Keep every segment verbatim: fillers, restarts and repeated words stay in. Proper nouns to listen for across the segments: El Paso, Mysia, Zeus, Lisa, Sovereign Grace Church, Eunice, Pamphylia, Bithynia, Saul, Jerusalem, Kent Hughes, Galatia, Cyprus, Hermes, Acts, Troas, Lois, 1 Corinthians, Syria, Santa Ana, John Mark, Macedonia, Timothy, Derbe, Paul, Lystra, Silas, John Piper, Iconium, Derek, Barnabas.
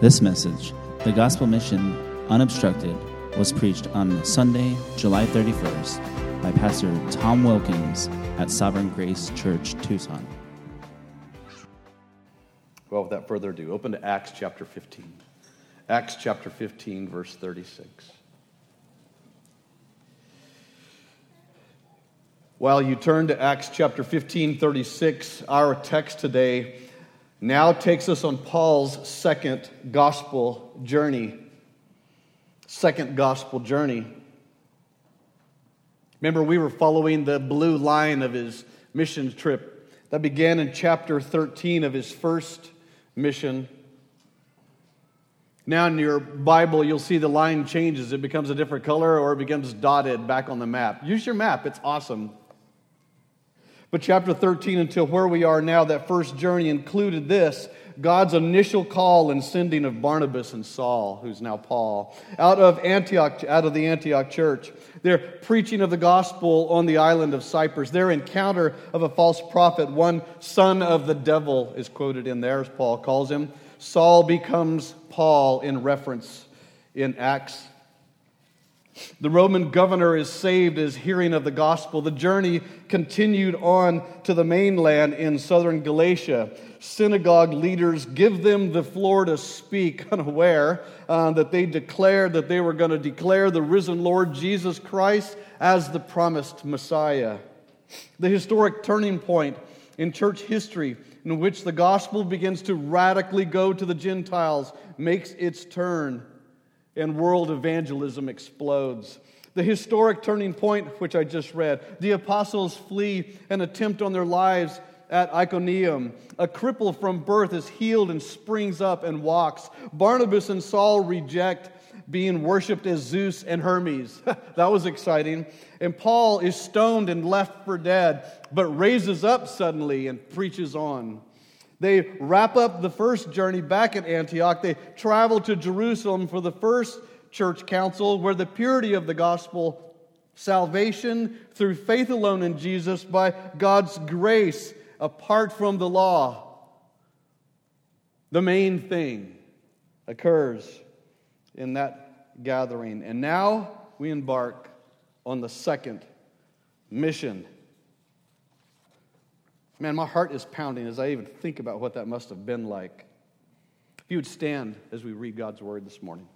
This message, The Gospel Mission Unobstructed, was preached on Sunday, July thirty-first, by Pastor Tom Wilkins at Sovereign Grace Church, Tucson. Well, without further ado, open to Acts chapter fifteen. Acts chapter fifteen, verse thirty-six. While you turn to Acts chapter fifteen, thirty-six, our text today now takes us on Paul's second gospel journey. Second gospel journey. Remember, we were following the blue line of his mission trip that began in chapter thirteen of his first mission. Now in your Bible, you'll see the line changes. It becomes a different color or it becomes dotted back on the map. Use your map. It's awesome. But chapter thirteen until where we are now, that first journey included this, God's initial call and sending of Barnabas and Saul, who's now Paul, out of Antioch, out of the Antioch church. Their preaching of the gospel on the island of Cyprus, their encounter of a false prophet, one son of the devil is quoted in there, as Paul calls him. Saul becomes Paul in reference in Acts. The Roman governor is saved as hearing of the gospel. The journey continued on to the mainland in southern Galatia. Synagogue leaders give them the floor to speak, unaware uh, that they declared that they were going to declare the risen Lord Jesus Christ as the promised Messiah. The historic turning point in church history in which the gospel begins to radically go to the Gentiles makes its turn, and world evangelism explodes. The historic turning point, which I just read, the apostles flee an attempt on their lives at Iconium. A cripple from birth is healed and springs up and walks. Barnabas and Saul reject being worshipped as Zeus and Hermes. That was exciting. And Paul is stoned and left for dead, but raises up suddenly and preaches on. They wrap up the first journey back at Antioch. They travel to Jerusalem for the first church council where the purity of the gospel, salvation through faith alone in Jesus by God's grace apart from the law, the main thing occurs in that gathering. And now we embark on the second mission. Man, my heart is pounding as I even think about what that must have been like. If you would stand as we read God's word this morning.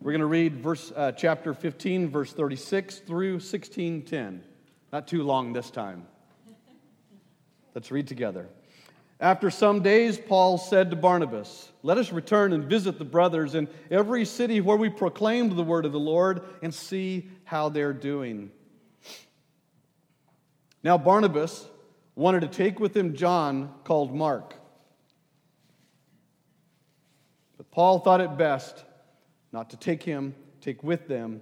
We're going to read verse uh, chapter fifteen, verse thirty-six through sixteen ten. Not too long this time. Let's read together. After some days, Paul said to Barnabas, "Let us return and visit the brothers in every city where we proclaimed the word of the Lord and see how they're doing." Now Barnabas wanted to take with him John, called Mark. But Paul thought it best not to take him, take with them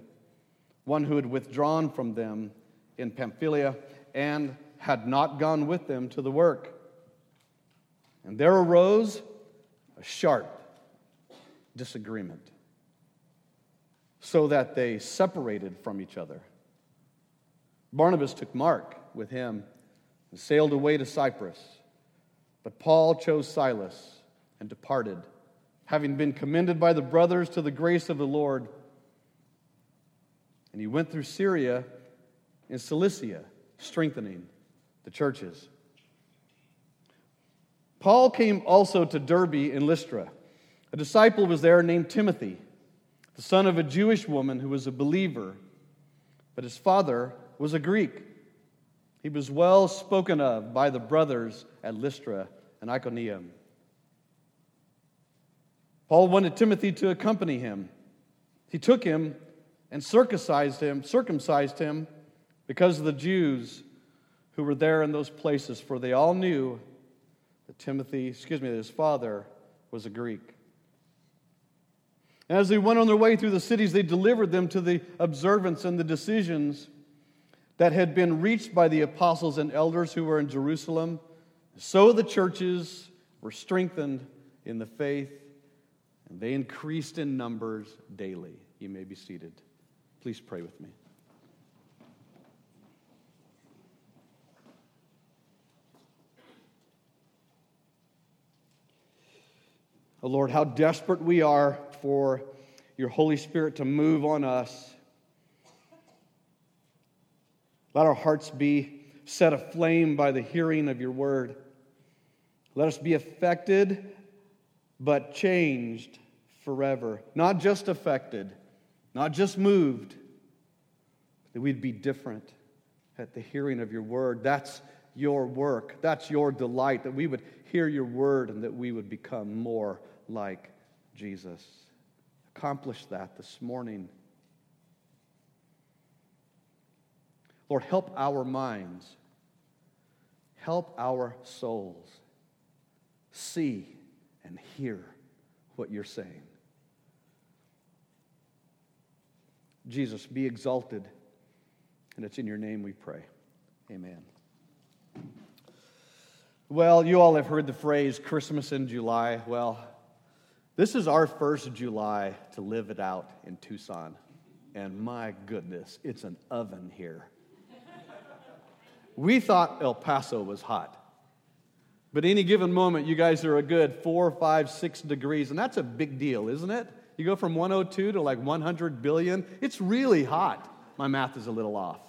one who had withdrawn from them in Pamphylia and had not gone with them to the work. And there arose a sharp disagreement, so that they separated from each other. Barnabas took Mark with him and sailed away to Cyprus. But Paul chose Silas and departed, having been commended by the brothers to the grace of the Lord. And he went through Syria and Cilicia, strengthening the churches. Paul came also to Derbe and Lystra. A disciple was there named Timothy, the son of a Jewish woman who was a believer, but his father was a Greek. He was well spoken of by the brothers at Lystra and Iconium. Paul wanted Timothy to accompany him. He took him and circumcised him, circumcised him because of the Jews who were there in those places, for they all knew that Timothy, excuse me, that his father was a Greek. And as they went on their way through the cities, they delivered them to the observance and the decisions that had been reached by the apostles and elders who were in Jerusalem. So the churches were strengthened in the faith, and they increased in numbers daily. You may be seated. Please pray with me. Oh Lord, how desperate we are for your Holy Spirit to move on us. Let our hearts be set aflame by the hearing of your word. Let us be affected, but changed forever. Not just affected, not just moved, but that we'd be different at the hearing of your word. That's your work. That's your delight, that we would hear your word and that we would become more like Jesus. Accomplish that this morning. Lord, help our minds. Help our souls see and hear what you're saying. Jesus, be exalted. And it's in your name we pray. Amen. Well, you all have heard the phrase Christmas in July. Well, this is our first July to live it out in Tucson. And my goodness, it's an oven here. We thought El Paso was hot. But any given moment, you guys are a good four, five, six degrees. And that's a big deal, isn't it? You go from one oh two to like one hundred billion. It's really hot. My math is a little off.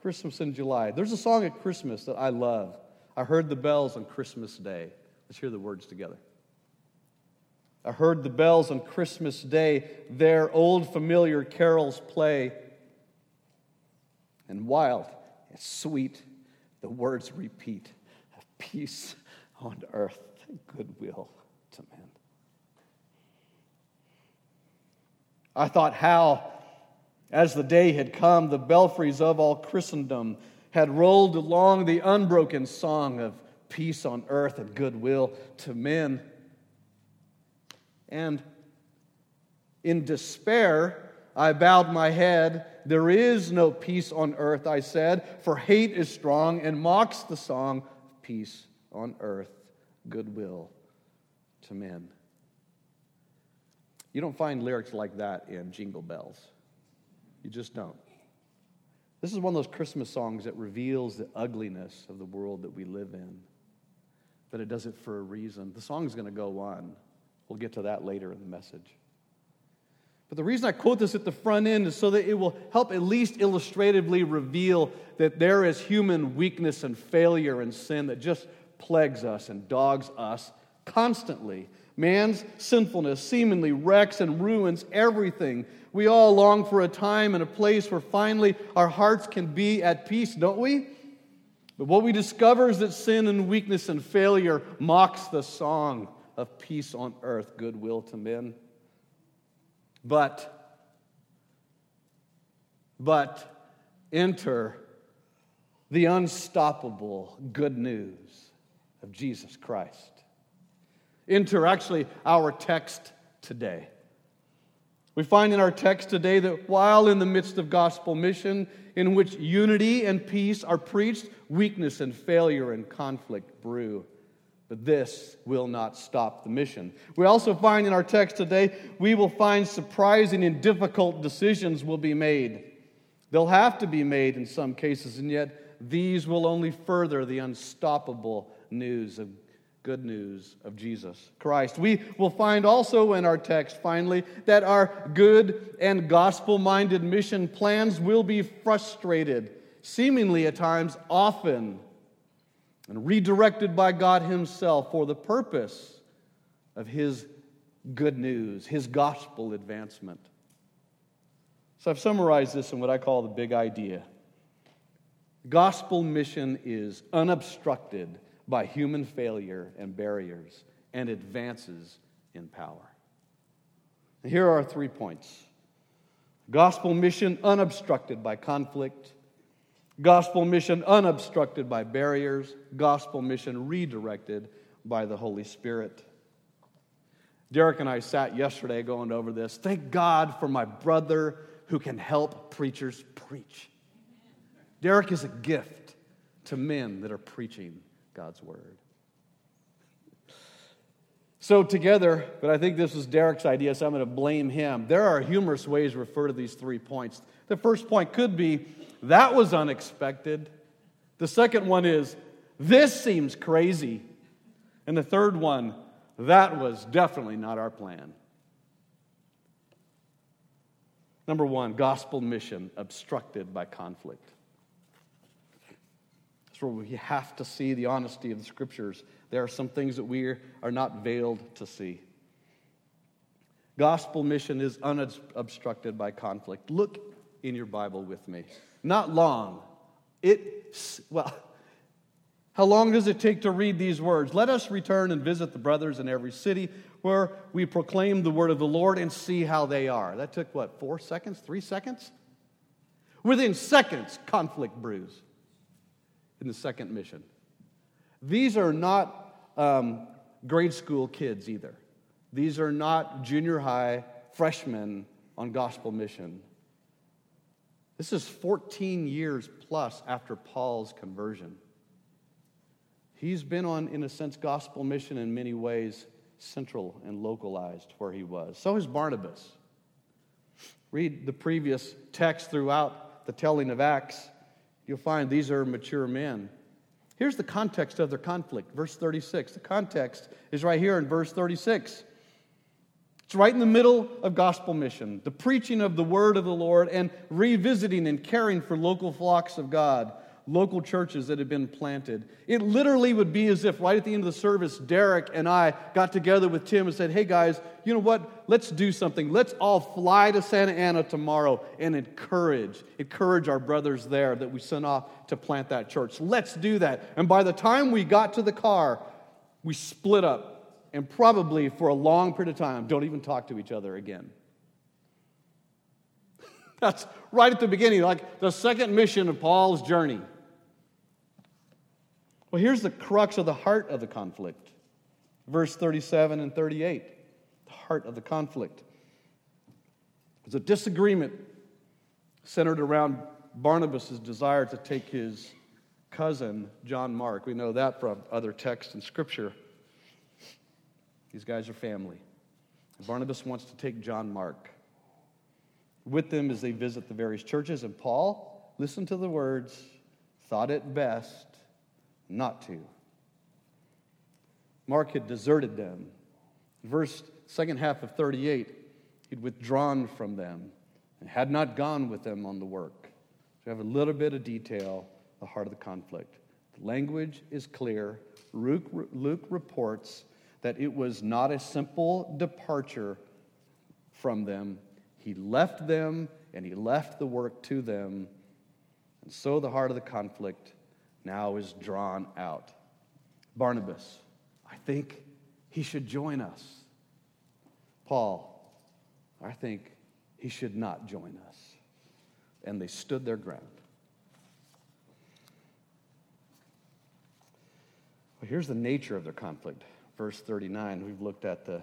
Christmas in July. There's a song at Christmas that I love. I heard the bells on Christmas Day. Let's hear the words together. I heard the bells on Christmas Day, their old familiar carols play. And wild and sweet, the words repeat of peace on earth and goodwill to men. I thought how, as the day had come, the belfries of all Christendom had rolled along the unbroken song of peace on earth and goodwill to men. And in despair, I bowed my head. There is no peace on earth, I said, for hate is strong and mocks the song of peace on earth, goodwill to men. You don't find lyrics like that in Jingle Bells. You just don't. This is one of those Christmas songs that reveals the ugliness of the world that we live in. But it does it for a reason. The song's going to go on. We'll get to that later in the message. But the reason I quote this at the front end is so that it will help at least illustratively reveal that there is human weakness and failure and sin that just plagues us and dogs us constantly. Man's sinfulness seemingly wrecks and ruins everything. We all long for a time and a place where finally our hearts can be at peace, don't we? But what we discover is that sin and weakness and failure mocks the song of peace on earth, goodwill to men. But, but enter the unstoppable good news of Jesus Christ. Enter, actually, our text today. We find in our text today that while in the midst of gospel mission, in which unity and peace are preached, weakness and failure and conflict brew. But this will not stop the mission. We also find in our text today, we will find surprising and difficult decisions will be made. They'll have to be made in some cases, and yet these will only further the unstoppable news of good news of Jesus Christ. We will find also in our text, finally, that our good and gospel-minded mission plans will be frustrated, seemingly at times, often, and redirected by God Himself for the purpose of His good news, His gospel advancement. So I've summarized this in what I call the big idea. Gospel mission is unobstructed by human failure and barriers, and advances in power. And here are three points. Gospel mission unobstructed by conflict. Gospel mission unobstructed by barriers. Gospel mission redirected by the Holy Spirit. Derek and I sat yesterday going over this. Thank God for my brother who can help preachers preach. Derek is a gift to men that are preaching God's word. So together, but I think this was Derek's idea, so I'm going to blame him. There are humorous ways to refer to these three points. The first point could be, that was unexpected. The second one is, this seems crazy. And the third one, That was definitely not our plan. Number one, gospel mission obstructed by conflict. That's where we have to see the honesty of the Scriptures. There are some things that we are not veiled to see. Gospel mission is unobstructed by conflict. Look in your Bible with me. Not long. It, well, how long does it take to read these words? Let us return and visit the brothers in every city where we proclaim the word of the Lord and see how they are. That took, what, four seconds, three seconds? Within seconds, conflict brews in the second mission. These are not um, grade school kids either. These are not junior high freshmen on gospel mission. This is fourteen years plus after Paul's conversion. He's been on, in a sense, gospel mission in many ways, central and localized where he was. So is Barnabas. Read the previous text throughout the telling of Acts. You'll find these are mature men. Here's the context of their conflict, verse thirty-six. The context is right here in verse thirty-six. It's right in the middle of gospel mission, the preaching of the word of the Lord and revisiting and caring for local flocks of God, local churches that had been planted. It literally would be as if right at the end of the service, Derek and I got together with Tim and said, hey guys, you know what? Let's do something. Let's all fly to Santa Ana tomorrow and encourage, encourage our brothers there that we sent off to plant that church. Let's do that. And by the time we got to the car, we split up. And probably for a long period of time, don't even talk to each other again. That's right at the beginning, like the second mission of Paul's journey. Well, here's the crux of the heart of the conflict. Verse thirty-seven and thirty-eight, the heart of the conflict. There's a disagreement centered around Barnabas' desire to take his cousin, John Mark. We know that from other texts in Scripture. These guys are family. Barnabas wants to take John Mark with them as they visit the various churches. And Paul, listen to the words, thought it best not to. Mark had deserted them. Verse second half of thirty-eight, he'd withdrawn from them and had not gone with them on the work. So we have a little bit of detail, the heart of the conflict. The language is clear. Luke, Luke reports that it was not a simple departure from them. He left them, and he left the work to them. And so the heart of the conflict now is drawn out. Barnabas, I think he should join us. Paul, I think he should not join us. And they stood their ground. Well, here's the nature of their conflict. Verse thirty-nine, we've looked at the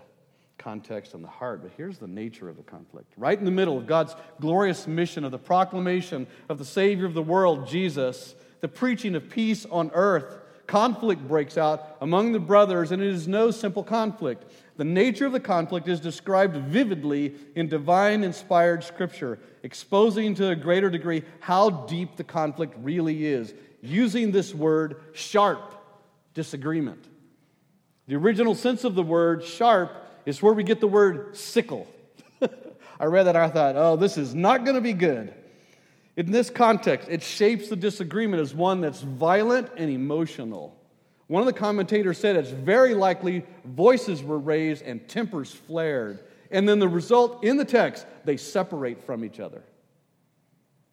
context and the heart, but here's the nature of the conflict. Right in the middle of God's glorious mission of the proclamation of the Savior of the world, Jesus, the preaching of peace on earth, conflict breaks out among the brothers, and it is no simple conflict. The nature of the conflict is described vividly in divine inspired Scripture, exposing to a greater degree how deep the conflict really is, using this word, sharp disagreement. The original sense of the word sharp is where we get the word sickle. I read that and I thought, oh, this is not going to be good. In this context, it shapes the disagreement as one that's violent and emotional. One of the commentators said it's very likely voices were raised and tempers flared. And then the result in the text, they separate from each other.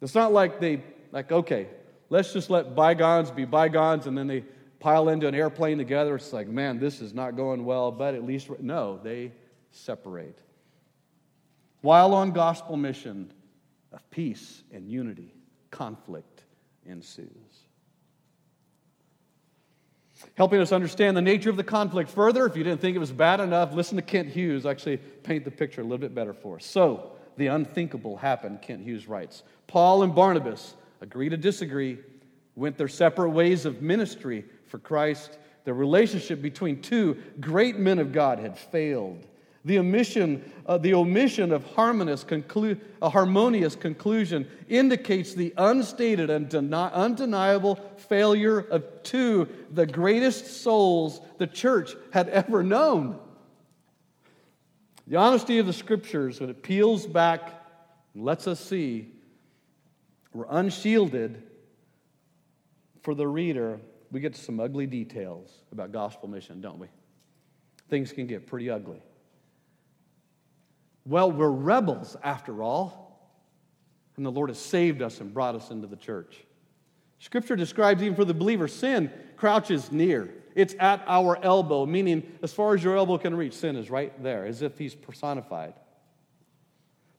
It's not like they, like, okay, let's just let bygones be bygones, and then they pile into an airplane together. It's like, man, this is not going well, but at least, no, they separate. While on gospel mission of peace and unity, conflict ensues. Helping us understand the nature of the conflict further, if you didn't think it was bad enough, listen to Kent Hughes actually paint the picture a little bit better for us. So, the unthinkable happened, Kent Hughes writes. Paul and Barnabas agree to disagree, went their separate ways of ministry for Christ. The relationship between two great men of God had failed. The omission, uh, the omission of harmonious, conclu- a harmonious conclusion indicates the unstated and undeni- undeniable failure of two, the greatest souls the church had ever known. The honesty of the Scriptures, when it peels back and lets us see, we're unshielded for the reader. We get to some ugly details about gospel mission, don't we? Things can get pretty ugly. Well, we're rebels after all, and the Lord has saved us and brought us into the church. Scripture describes, even for the believer, sin crouches near. It's at our elbow, meaning as far as your elbow can reach, sin is right there, as if he's personified.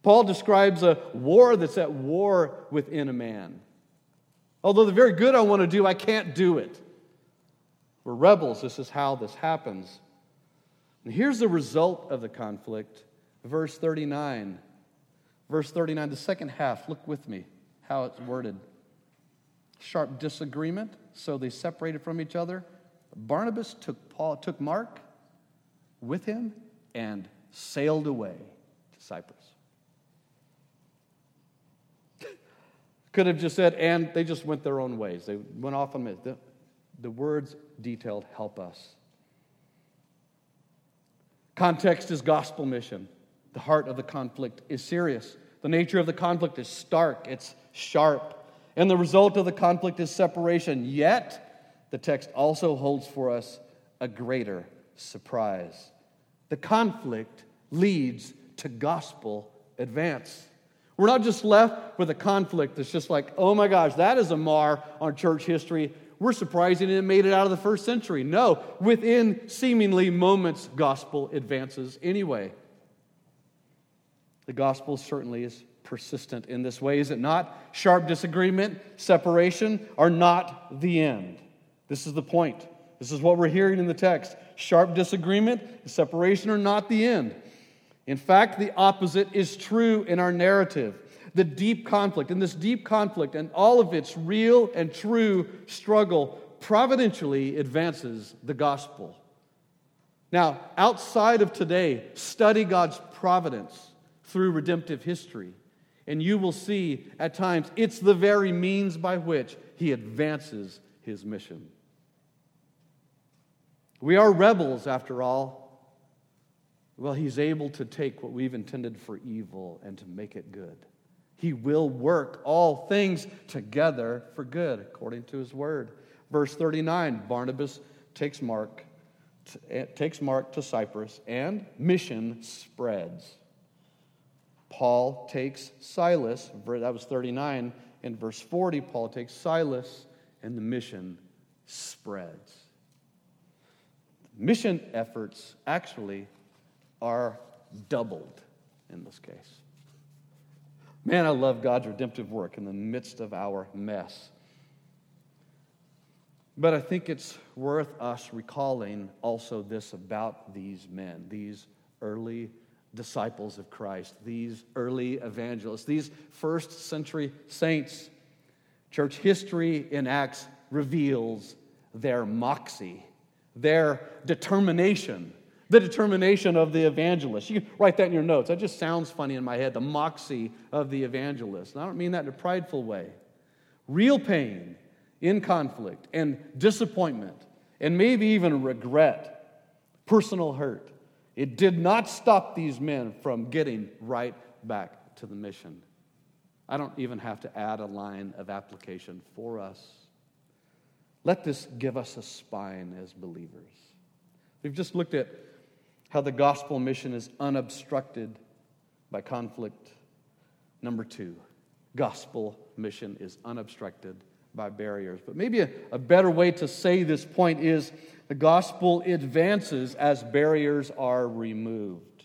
Paul describes a war that's at war within a man. Although the very good I want to do, I can't do it. We're rebels. This is how this happens. And here's the result of the conflict. Verse thirty-nine. Verse thirty-nine, the second half. Look with me how it's worded. Sharp disagreement, so they separated from each other. Barnabas took Paul, took Mark with him and sailed away to Cyprus. Could have just said, and they just went their own ways. They went off on it. The, the words detailed help us. Context is gospel mission. The heart of the conflict is serious. The nature of the conflict is stark. It's sharp. And the result of the conflict is separation. Yet, the text also holds for us a greater surprise. The conflict leads to gospel advance. We're not just left with a conflict that's just like, oh my gosh, that is a mar on church history. We're surprised it made it out of the first century. No, within seemingly moments, gospel advances anyway. The gospel certainly is persistent in this way, is it not? Sharp disagreement, separation are not the end. This is the point. This is what we're hearing in the text. Sharp disagreement and separation are not the end. In fact, the opposite is true in our narrative. The deep conflict, and this deep conflict and all of its real and true struggle providentially advances the gospel. Now, outside of today, study God's providence through redemptive history, and you will see at times it's the very means by which he advances his mission. We are rebels, after all. Well, he's able to take what we've intended for evil and to make it good. He will work all things together for good, according to his word. Verse thirty-nine, Barnabas takes Mark, t- takes Mark to Cyprus, and mission spreads. Paul takes Silas, that was thirty-nine. In verse forty, Paul takes Silas, and the mission spreads. Mission efforts actually are doubled in this case. Man, I love God's redemptive work in the midst of our mess. But I think it's worth us recalling also this about these men, these early disciples of Christ, these early evangelists, these first century saints. Church history in Acts reveals their moxie, their determination, the determination of the evangelist. You can write that in your notes. That just sounds funny in my head, the moxie of the evangelist. And I don't mean that in a prideful way. Real pain in conflict and disappointment and maybe even regret, personal hurt. It did not stop these men from getting right back to the mission. I don't even have to add a line of application for us. Let this give us a spine as believers. We've just looked at how the gospel mission is unobstructed by conflict. Number two, gospel mission is unobstructed by barriers. But maybe a, a better way to say this point is the gospel advances as barriers are removed.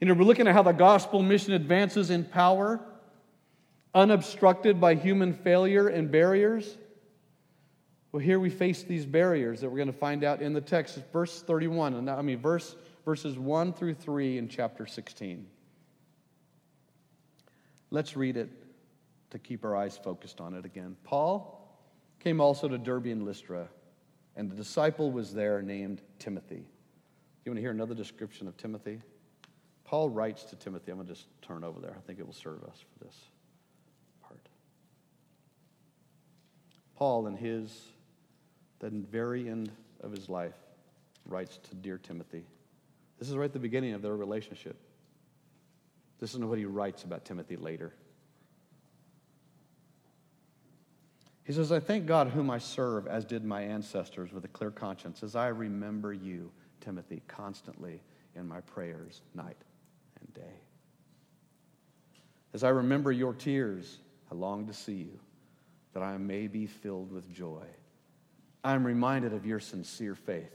You know, we're looking at how the gospel mission advances in power, unobstructed by human failure and barriers. Well, here we face these barriers that we're going to find out in the text. It's verse thirty-one, and I mean verse verses one through three in chapter sixteen. Let's read it to keep our eyes focused on it again. Paul came also to Derbe and Lystra, and the disciple was there named Timothy. You want to hear another description of Timothy? Paul writes to Timothy. I'm going to just turn over there. I think it will serve us for this part. Paul, in his, the very end of his life, writes to dear Timothy, This is right at the beginning of their relationship. This is what he writes about Timothy later. He says, I thank God whom I serve, as did my ancestors, with a clear conscience, as I remember you, Timothy, constantly in my prayers, night and day. As I remember your tears, I long to see you, that I may be filled with joy. I am reminded of your sincere faith,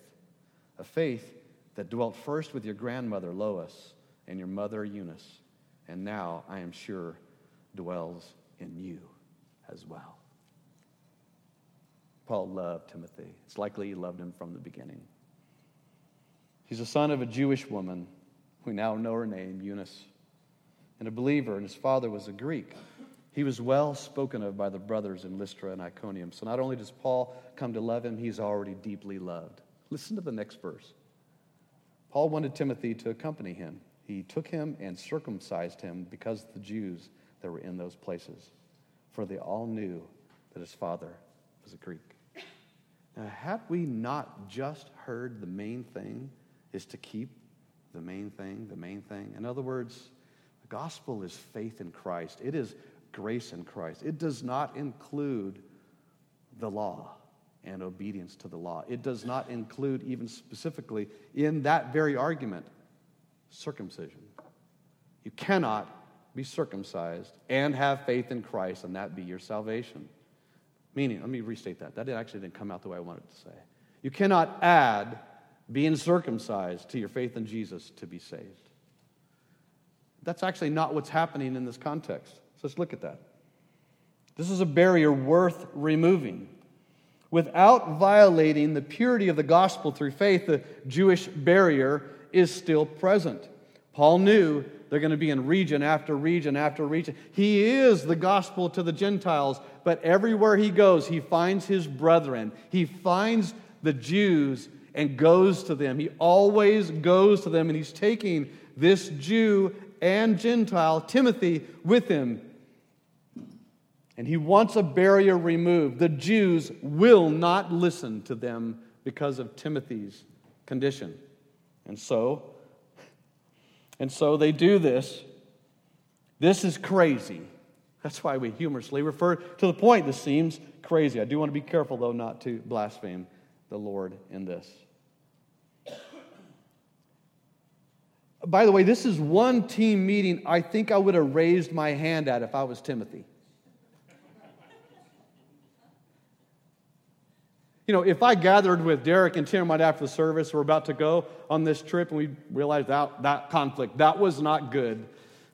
a faith that dwelt first with your grandmother, Lois, and your mother, Eunice, and now, I am sure, dwells in you as well. Paul loved Timothy. It's likely he loved him from the beginning. He's a son of a Jewish woman. We now know her name, Eunice, and a believer, and his father was a Greek. He was well spoken of by the brothers in Lystra and Iconium. So not only does Paul come to love him, he's already deeply loved. Listen to the next verse. Paul wanted Timothy to accompany him. He took him and circumcised him because of the Jews that were in those places, for they all knew that his father was a Greek. Now, had we not just heard the main thing is to keep the main thing, the main thing? In other words, the gospel is faith in Christ. It is grace in Christ. It does not include the law and obedience to the law. It does not include, even specifically in that very argument, circumcision. You cannot be circumcised and have faith in Christ and that be your salvation. Meaning, let me restate that. That actually didn't come out the way I wanted to say. You cannot add being circumcised to your faith in Jesus to be saved. That's actually not what's happening in this context. So let's look at that. This is a barrier worth removing. Without violating the purity of the gospel through faith, the Jewish barrier is still present. Paul knew they're going to be in region after region after region. He is the gospel to the Gentiles, but everywhere he goes, he finds his brethren. He finds the Jews and goes to them. He always goes to them, and he's taking this Jew and Gentile, Timothy, with him. And he wants a barrier removed. The Jews will not listen to them because of Timothy's condition. And so, and so they do this. This is crazy. That's why we humorously refer to the point, this seems crazy. I do want to be careful, though, not to blaspheme the Lord in this. By the way, this is one team meeting I think I would have raised my hand at if I was Timothy. You know, if I gathered with Derek and Tim right after the service, we're about to go on this trip, and we realized that, that conflict, that was not good.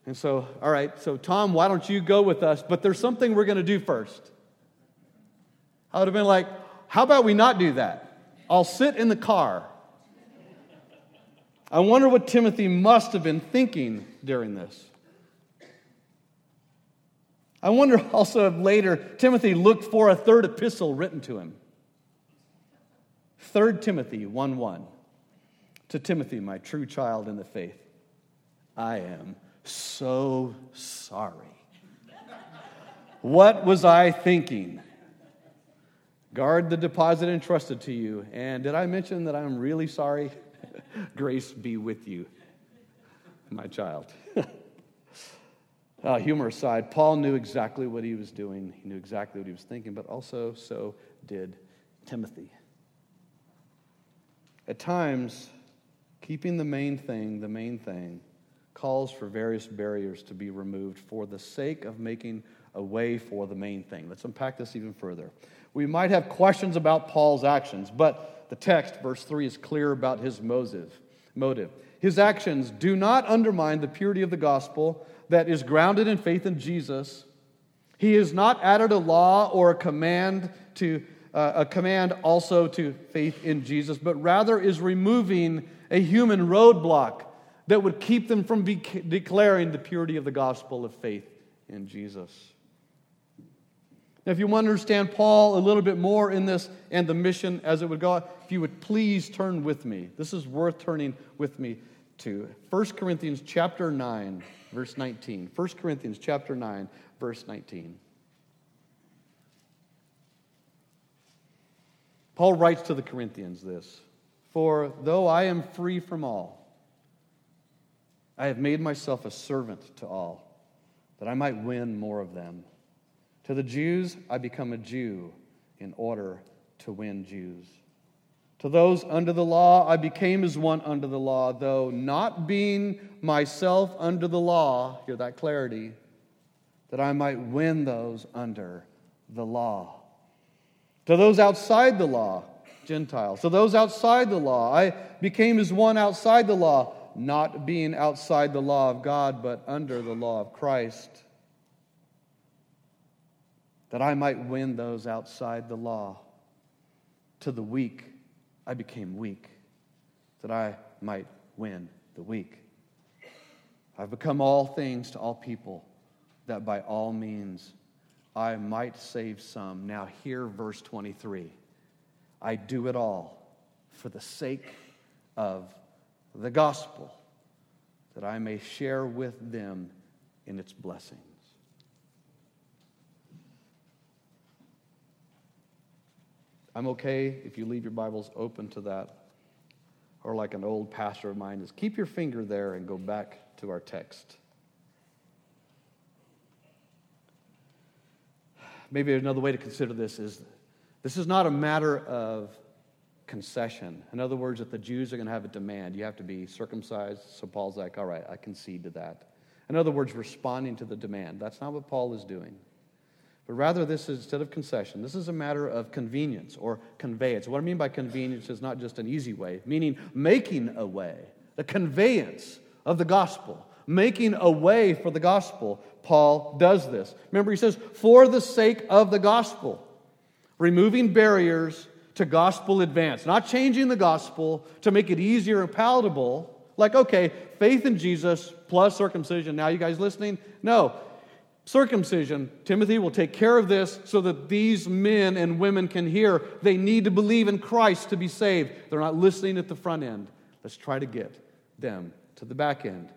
And so, all right, so Tom, why don't you go with us? But there's something we're going to do first. I would have been like, how about we not do that? I'll sit in the car. I wonder what Timothy must have been thinking during this. I wonder also if later Timothy looked for a third epistle written to him. Third Timothy one one. To Timothy, my true child in the faith, I am so sorry. What was I thinking? Guard the deposit entrusted to you. And did I mention that I'm really sorry? Grace be with you, my child. uh, humor aside, Paul knew exactly what he was doing. He knew exactly what he was thinking, but also so did Timothy. At times, keeping the main thing, the main thing, calls for various barriers to be removed for the sake of making a way for the main thing. Let's unpack this even further. We might have questions about Paul's actions, but the text, verse three, is clear about his motive. His actions do not undermine the purity of the gospel that is grounded in faith in Jesus. He has not added a law or a command to uh, a command also to faith in Jesus, but rather is removing a human roadblock that would keep them from be- declaring the purity of the gospel of faith in Jesus. Now, if you want to understand Paul a little bit more in this and the mission as it would go, if you would please turn with me. This is worth turning with me to First Corinthians chapter nine, verse nineteen. First Corinthians chapter nine, verse nineteen. Paul writes to the Corinthians this, for though I am free from all, I have made myself a servant to all, that I might win more of them. To the Jews, I become a Jew in order to win Jews. To those under the law, I became as one under the law, though not being myself under the law, hear that clarity, that I might win those under the law. To those outside the law, Gentiles, to those outside the law, I became as one outside the law, not being outside the law of God, but under the law of Christ, that I might win those outside the law. To the weak, I became weak, that I might win the weak. I've become all things to all people, that by all means I might save some. Now hear verse twenty-three. I do it all for the sake of the gospel, that I may share with them in its blessings. I'm okay if you leave your Bibles open to that, or like an old pastor of mine is, keep your finger there and go back to our text. Maybe another way to consider this is, this is not a matter of concession. In other words, if the Jews are going to have a demand, you have to be circumcised. So Paul's like, all right, I concede to that. In other words, responding to the demand. That's not what Paul is doing. But rather, this is, instead of concession, this is a matter of convenience or conveyance. What I mean by convenience is not just an easy way, meaning making a way, the conveyance of the gospel, making a way for the gospel. Paul does this. Remember, he says, for the sake of the gospel, removing barriers to gospel advance, not changing the gospel to make it easier and palatable. Like, okay, faith in Jesus plus circumcision. Now, you guys listening? No. Circumcision, Timothy will take care of this so that these men and women can hear they need to believe in Christ to be saved. They're not listening at the front end. Let's try to get them to the back end.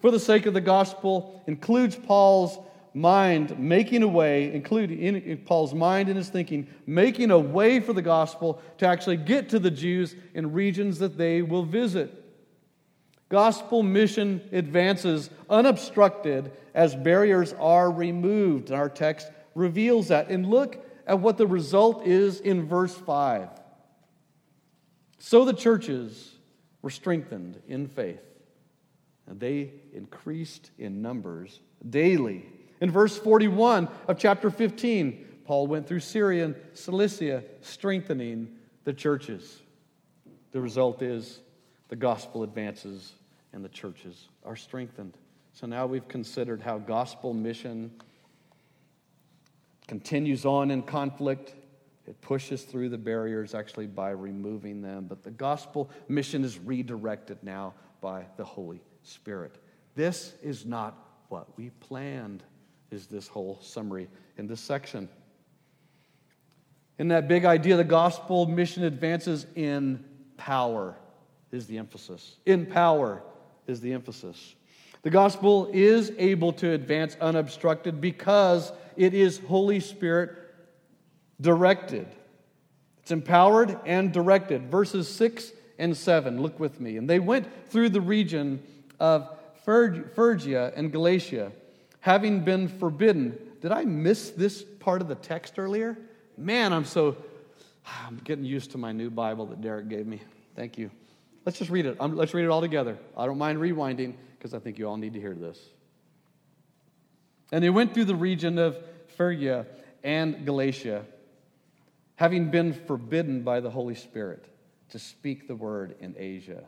For the sake of the gospel includes Paul's mind making a way, including in Paul's mind and his thinking, making a way for the gospel to actually get to the Jews in regions that they will visit. Gospel mission advances unobstructed as barriers are removed. And our text reveals that. And look at what the result is in verse five. So the churches were strengthened in faith, and they increased in numbers daily. In verse forty-one of chapter fifteen, Paul went through Syria and Cilicia, strengthening the churches. The result is the gospel advances and the churches are strengthened. So now we've considered how gospel mission continues on in conflict. It pushes through the barriers actually by removing them. But the gospel mission is redirected now by the Holy Spirit. This is not what we planned, is this whole summary in this section. In that big idea, the gospel mission advances in power is the emphasis. In power is the emphasis. The gospel is able to advance unobstructed because it is Holy Spirit directed. It's empowered and directed. Verses six and seven, look with me. And they went through the region of Phrygia and Galatia, having been forbidden. Did I miss this part of the text earlier? Man, I'm so, I'm getting used to my new Bible that Derek gave me. Thank you. Let's just read it. Um, let's read it all together. I don't mind rewinding because I think you all need to hear this. And they went through the region of Phrygia and Galatia, having been forbidden by the Holy Spirit to speak the word in Asia.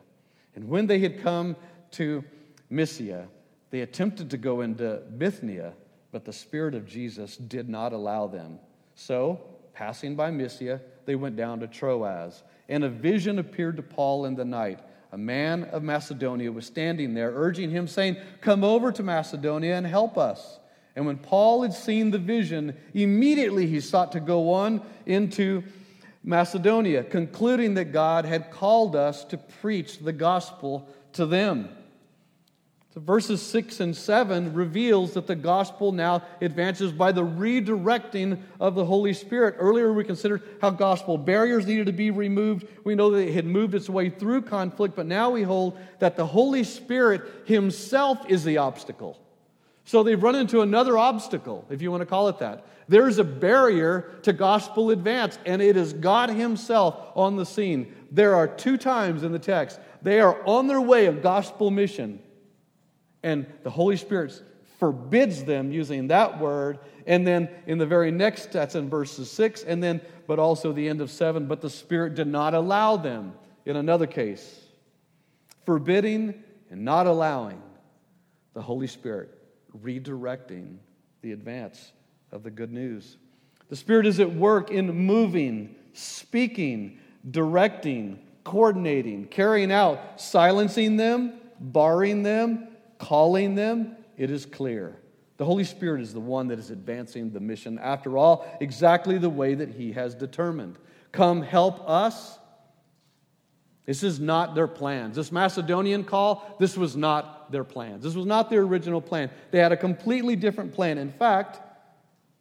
And when they had come to Mysia, they attempted to go into Bithynia, but the Spirit of Jesus did not allow them. So, passing by Mysia, they went down to Troas. And a vision appeared to Paul in the night. A man of Macedonia was standing there, urging him, saying, come over to Macedonia and help us. And when Paul had seen the vision, immediately he sought to go on into Macedonia, concluding that God had called us to preach the gospel to them. So verses six and seven reveals that the gospel now advances by the redirecting of the Holy Spirit. Earlier we considered how gospel barriers needed to be removed. We know that it had moved its way through conflict, but now we hold that the Holy Spirit himself is the obstacle. So they've run into another obstacle, if you want to call it that. There is a barrier to gospel advance, and it is God himself on the scene. There are two times in the text. They are on their way of gospel mission, and the Holy Spirit forbids them using that word. And then in the very next, that's in verses six, and then, but also the end of seven, but the Spirit did not allow them in another case. Forbidding and not allowing the Holy Spirit, redirecting the advance of the good news. The Spirit is at work in moving, speaking, directing, coordinating, carrying out, silencing them, barring them, calling them. It is clear. The Holy Spirit is the one that is advancing the mission, after all, exactly the way that he has determined. Come help us. This is not their plans. This Macedonian call, this was not their plans. This was not their original plan. They had a completely different plan. In fact,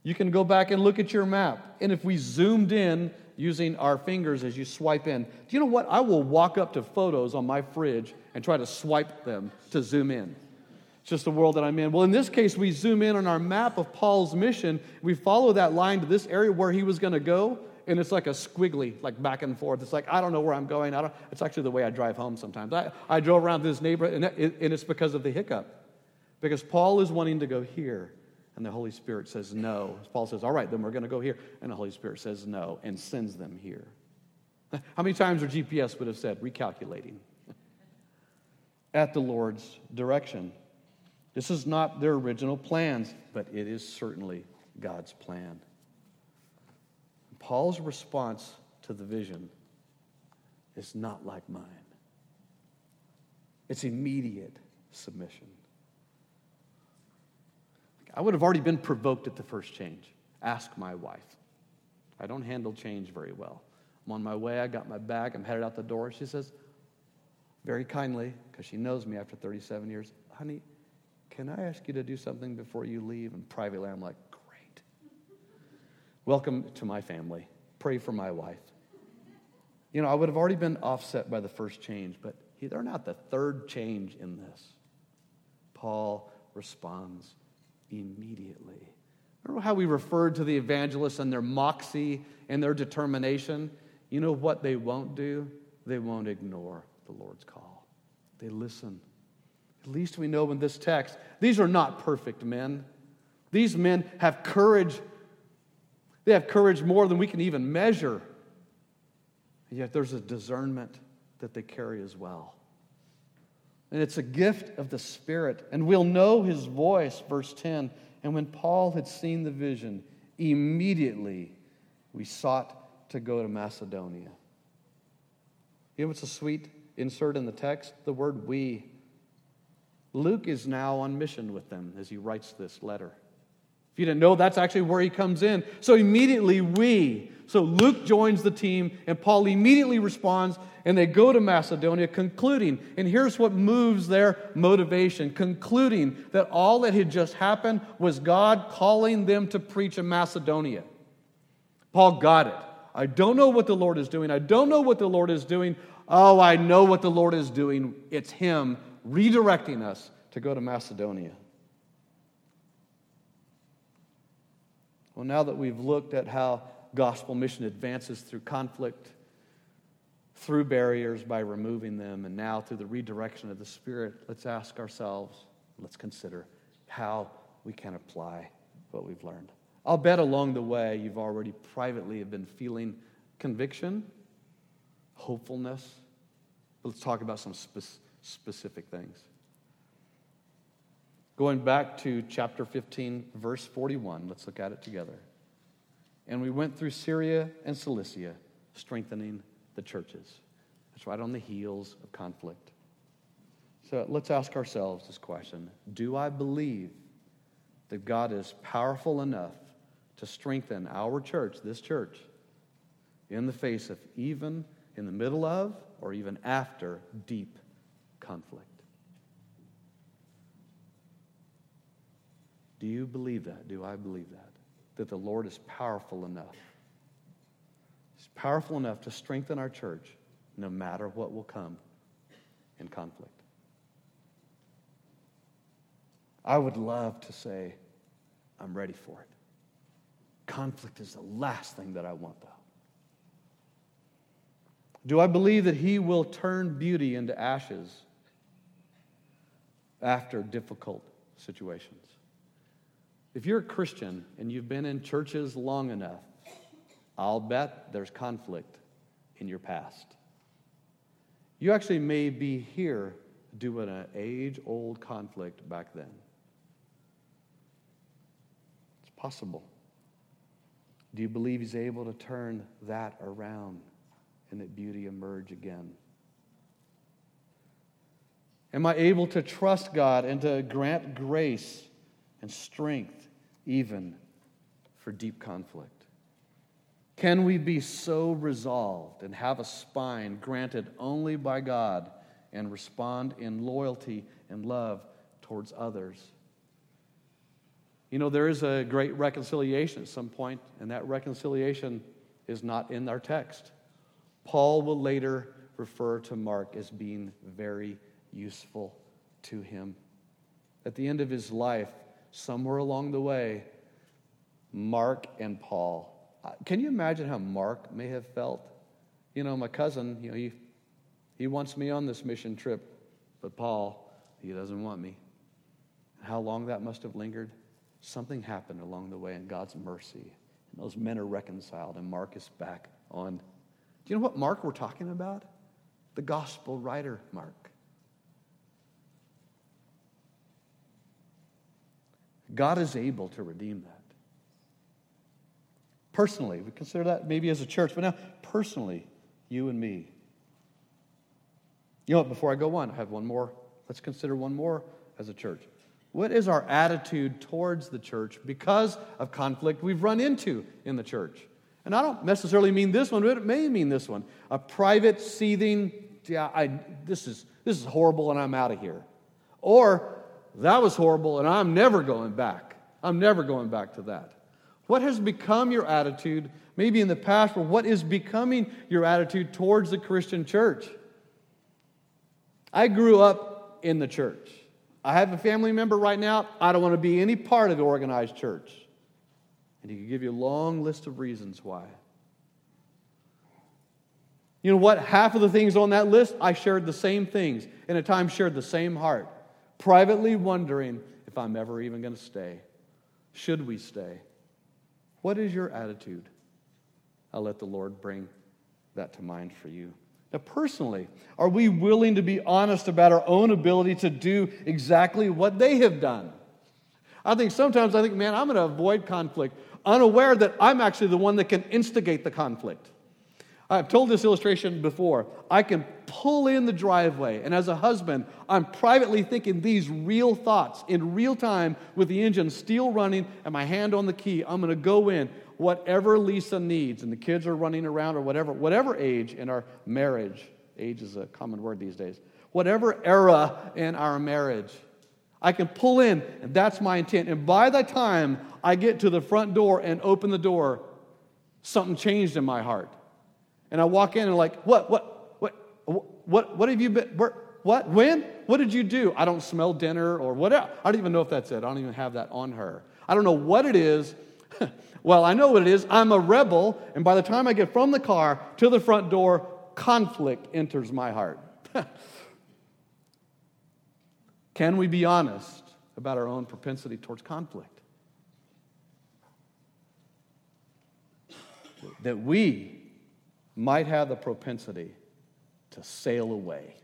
you can go back and look at your map. And if we zoomed in using our fingers as you swipe in, do you know what? I will walk up to photos on my fridge and try to swipe them to zoom in. It's just the world that I'm in. Well, in this case, we zoom in on our map of Paul's mission. We follow that line to this area where he was going to go. And it's like a squiggly, like back and forth. It's like, I don't know where I'm going. I don't. It's actually the way I drive home sometimes. I, I drove around this neighborhood, and, it, and it's because of the hiccup. Because Paul is wanting to go here, and the Holy Spirit says no. Paul says, all right, then we're going to go here. And the Holy Spirit says no and sends them here. How many times our G P S would have said, recalculating? At the Lord's direction. This is not their original plans, but it is certainly God's plan. Paul's response to the vision is not like mine. It's immediate submission. I would have already been provoked at the first change. Ask my wife. I don't handle change very well. I'm on my way. I got my bag. I'm headed out the door. She says, very kindly, because she knows me after thirty-seven years, honey, can I ask you to do something before you leave? And privately, I'm like, welcome to my family. Pray for my wife. You know, I would have already been offset by the first change, but they're not the third change in this. Paul responds immediately. Remember how we referred to the evangelists and their moxie and their determination? You know what they won't do? They won't ignore the Lord's call. They listen. At least we know in this text, these are not perfect men. These men have courage. They have courage more than we can even measure. And yet there's a discernment that they carry as well. And it's a gift of the Spirit. And we'll know his voice, verse ten. And when Paul had seen the vision, immediately we sought to go to Macedonia. You know what's a sweet insert in the text? The word we. Luke is now on mission with them as he writes this letter. If you didn't know, that's actually where he comes in. So immediately we. So Luke joins the team, and Paul immediately responds, and they go to Macedonia, concluding. And here's what moves their motivation, concluding that all that had just happened was God calling them to preach in Macedonia. Paul got it. I don't know what the Lord is doing. I don't know what the Lord is doing. Oh, I know what the Lord is doing. It's him redirecting us to go to Macedonia. Well, now that we've looked at how gospel mission advances through conflict, through barriers by removing them, and now through the redirection of the Spirit, let's ask ourselves, let's consider how we can apply what we've learned. I'll bet along the way you've already privately have been feeling conviction, hopefulness. But let's talk about some spe- specific things. Going back to chapter fifteen, verse forty-one, let's look at it together. And we went through Syria and Cilicia, strengthening the churches. That's right on the heels of conflict. So let's ask ourselves this question. Do I believe that God is powerful enough to strengthen our church, this church, in the face of even in the middle of or even after deep conflict? Do you believe that? Do I believe that? That the Lord is powerful enough. He's powerful enough to strengthen our church no matter what will come in conflict. I would love to say, I'm ready for it. Conflict is the last thing that I want, though. Do I believe that He will turn beauty into ashes after difficult situations? If you're a Christian and you've been in churches long enough, I'll bet there's conflict in your past. You actually may be here doing an age-old conflict back then. It's possible. Do you believe He's able to turn that around and that beauty emerge again? Am I able to trust God and to grant grace and strength even for deep conflict? Can we be so resolved and have a spine granted only by God and respond in loyalty and love towards others? You know, there is a great reconciliation at some point, and that reconciliation is not in our text. Paul will later refer to Mark as being very useful to him. At the end of his life, somewhere along the way, Mark and Paul. Can you imagine how Mark may have felt? You know, my cousin, you know, he, he wants me on this mission trip, but Paul, he doesn't want me. How long that must have lingered. Something happened along the way in God's mercy. And those men are reconciled, and Mark is back on. Do you know what Mark we're talking about? The gospel writer Mark. God is able to redeem that. Personally, we consider that maybe as a church, but now personally, you and me. You know what, before I go on, I have one more. Let's consider one more as a church. What is our attitude towards the church because of conflict we've run into in the church? And I don't necessarily mean this one, but it may mean this one. A private seething, yeah, I, this is this is horrible and I'm out of here. Or, that was horrible and I'm never going back. I'm never going back to that. What has become your attitude, maybe in the past, or what is becoming your attitude towards the Christian church? I grew up in the church. I have a family member right now. I don't want to be any part of the organized church. And he could give you a long list of reasons why. You know what? Half of the things on that list, I shared the same things, and at times shared the same heart, privately wondering if I'm ever even going to stay. Should we stay? What is your attitude? I'll let the Lord bring that to mind for you. Now, personally, are we willing to be honest about our own ability to do exactly what they have done? I think sometimes I think, man, I'm going to avoid conflict, unaware that I'm actually the one that can instigate the conflict. I've told this illustration before. I can pull in the driveway, and as a husband, I'm privately thinking these real thoughts in real time with the engine still running and my hand on the key. I'm going to go in. Whatever Lisa needs, and the kids are running around or whatever, whatever age in our marriage, age is a common word these days, whatever era in our marriage, I can pull in, and that's my intent. And by the time I get to the front door and open the door, something changed in my heart. And I walk in and like, what, what, what, what, what have you been, where, what, when, what did you do? I don't smell dinner or whatever. I don't even know if that's it. I don't even have that on her. I don't know what it is. Well, I know what it is. I'm a rebel, and by the time I get from the car to the front door, conflict enters my heart. Can we be honest about our own propensity towards conflict? That we might have the propensity to sail away.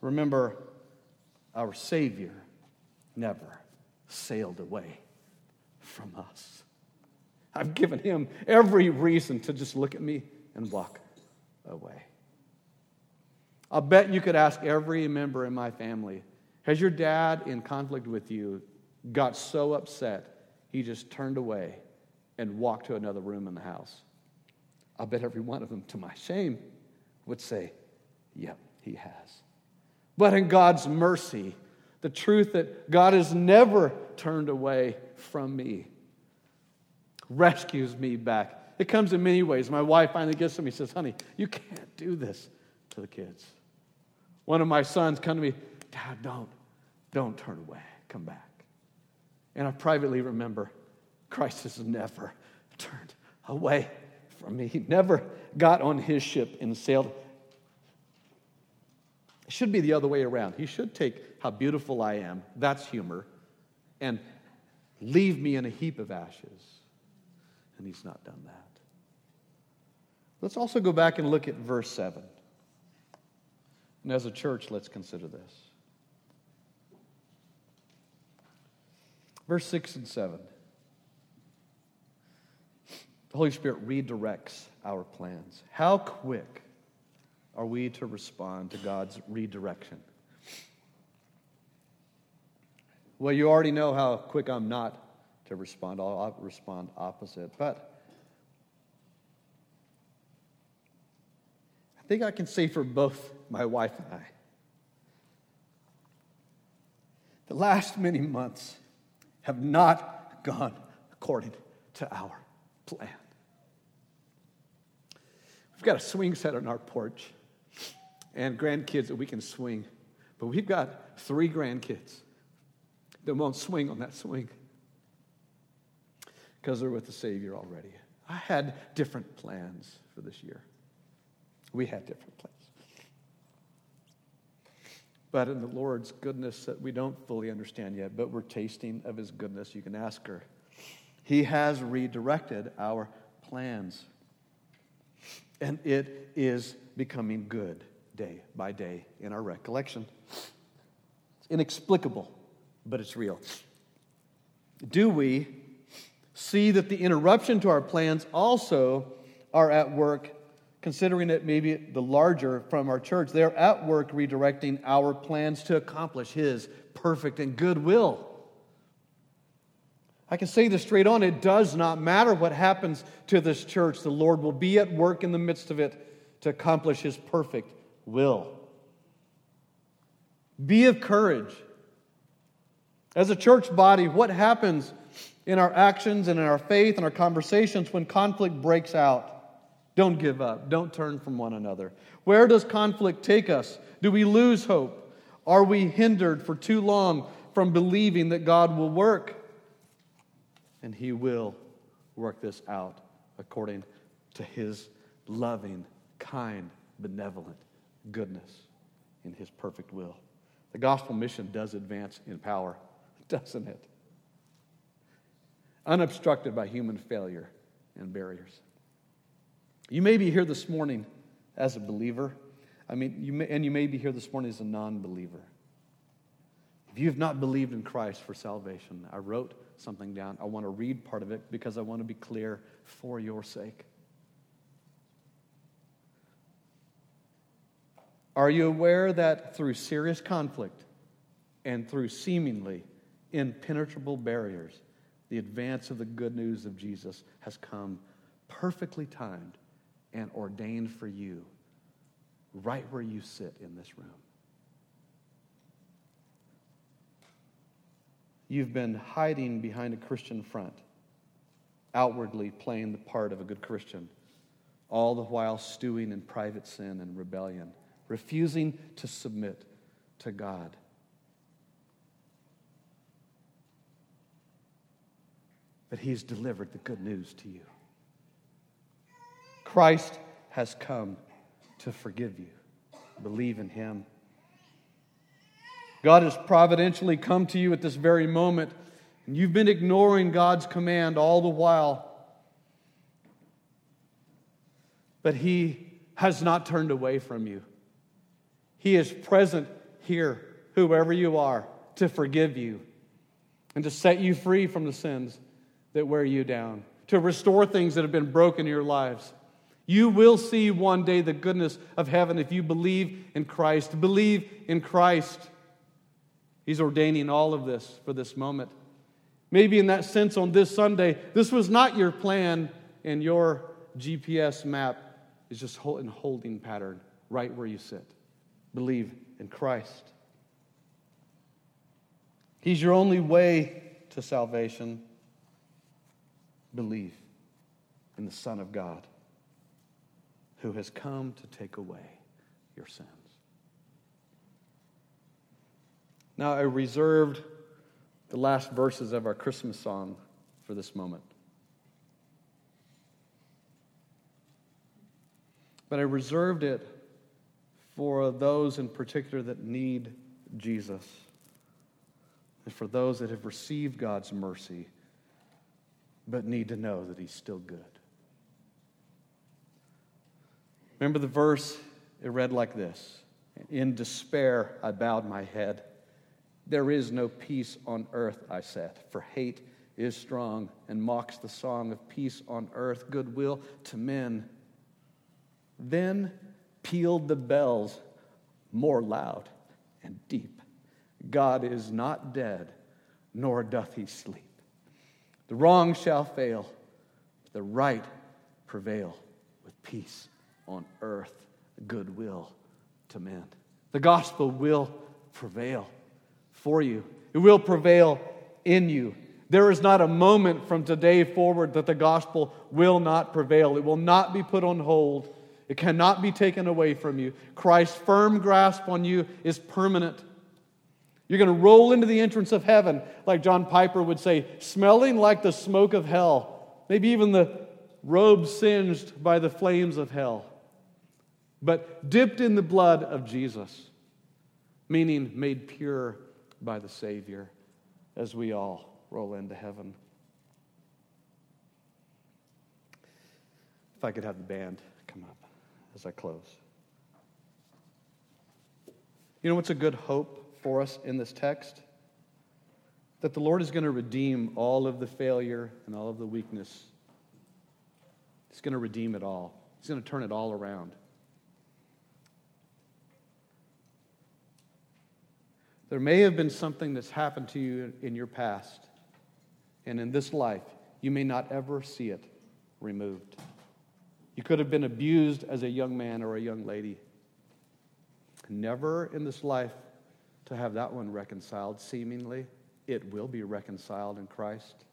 Remember, our Savior never sailed away from us. I've given Him every reason to just look at me and walk away. I'll bet you could ask every member in my family, has your dad in conflict with you got so upset he just turned away and walked to another room in the house? I bet every one of them, to my shame, would say, yep, yeah, he has. But in God's mercy, The truth that God has never turned away from me rescues me back. It comes in many ways. My wife finally gets to me and says, honey, you can't do this to the kids. One of my sons come to me, Dad, don't, don't turn away. Come back. And I privately remember, Christ has never turned away from me. He never got on his ship and sailed. It should be the other way around. He should take how beautiful I am, that's humor, and leave me in a heap of ashes. And he's not done that. Let's also go back and look at verse seven. And as a church, let's consider this. Verse six and seven. The Holy Spirit redirects our plans. How quick are we to respond to God's redirection? Well, you already know how quick I'm not to respond. I'll respond opposite. But I think I can say for both my wife and I, the last many months have not gone according to our plan. We've got a swing set on our porch and grandkids that we can swing, but we've got three grandkids that won't swing on that swing because they're with the Savior already. I had different plans for this year. We had different plans. But in the Lord's goodness that we don't fully understand yet, but we're tasting of His goodness, you can ask her. He has redirected our plans. And it is becoming good day by day in our recollection. It's inexplicable, but it's real. Do we see that the interruption to our plans also are at work, considering it maybe the larger from our church? They're at work redirecting our plans to accomplish His perfect and good will. I can say this straight on. It does not matter what happens to this church. The Lord will be at work in the midst of it to accomplish His perfect will. Be of courage. As a church body, what happens in our actions and in our faith and our conversations when conflict breaks out? Don't give up. Don't turn from one another. Where does conflict take us? Do we lose hope? Are we hindered for too long from believing that God will work? And He will work this out according to His loving, kind, benevolent goodness in His perfect will. The gospel mission does advance in power, doesn't it? Unobstructed by human failure and barriers. You may be here this morning as a believer. I mean, you may, and you may be here this morning as a non-believer. If you have not believed in Christ for salvation, I wrote something down. I want to read part of it because I want to be clear for your sake. Are you aware that through serious conflict and through seemingly impenetrable barriers, the advance of the good news of Jesus has come perfectly timed and ordained for you right where you sit in this room? You've been hiding behind a Christian front, outwardly playing the part of a good Christian, all the while stewing in private sin and rebellion, refusing to submit to God. But He's delivered the good news to you. Christ has come to forgive you. Believe in Him. God has providentially come to you at this very moment, and you've been ignoring God's command all the while. But He has not turned away from you. He is present here, whoever you are, to forgive you and to set you free from the sins that wear you down, to restore things that have been broken in your lives. You will see one day the goodness of heaven if you believe in Christ. Believe in Christ. He's ordaining all of this for this moment. Maybe in that sense on this Sunday, this was not your plan, and your G P S map is just in holding pattern right where you sit. Believe in Christ. He's your only way to salvation. Believe in the Son of God who has come to take away your sins. Now, I reserved the last verses of our Christmas song for this moment. But I reserved it for those in particular that need Jesus, and for those that have received God's mercy but need to know that he's still good. Remember the verse? It read like this: "In despair I bowed my head. There is no peace on earth," I said, "for hate is strong and mocks the song of peace on earth, goodwill to men." Then pealed the bells more loud and deep. God is not dead, nor doth he sleep. The wrong shall fail, but the right prevail with peace on earth, goodwill to men. The gospel will prevail for you. It will prevail in you. There is not a moment from today forward that the gospel will not prevail. It will not be put on hold. It cannot be taken away from you. Christ's firm grasp on you is permanent. You're going to roll into the entrance of heaven, like John Piper would say, smelling like the smoke of hell, maybe even the robe singed by the flames of hell, but dipped in the blood of Jesus, meaning made pure by the Savior as we all roll into heaven. If I could have the band come up as I close. You know what's a good hope for us in this text? That the Lord is going to redeem all of the failure and all of the weakness. He's going to redeem it all. He's going to turn it all around. There may have been something that's happened to you in your past, and in this life, you may not ever see it removed. You could have been abused as a young man or a young lady. Never in this life to have that one reconciled, seemingly. It will be reconciled in Christ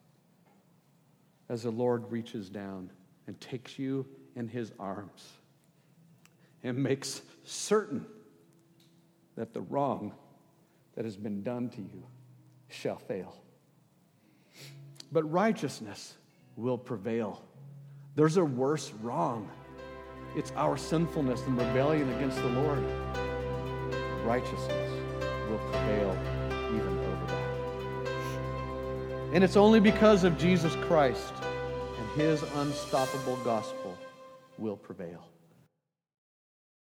as the Lord reaches down and takes you in his arms and makes certain that the wrong that has been done to you shall fail. But righteousness will prevail. There's a worse wrong. It's our sinfulness and rebellion against the Lord. Righteousness will prevail even over that. And it's only because of Jesus Christ and his unstoppable gospel will prevail.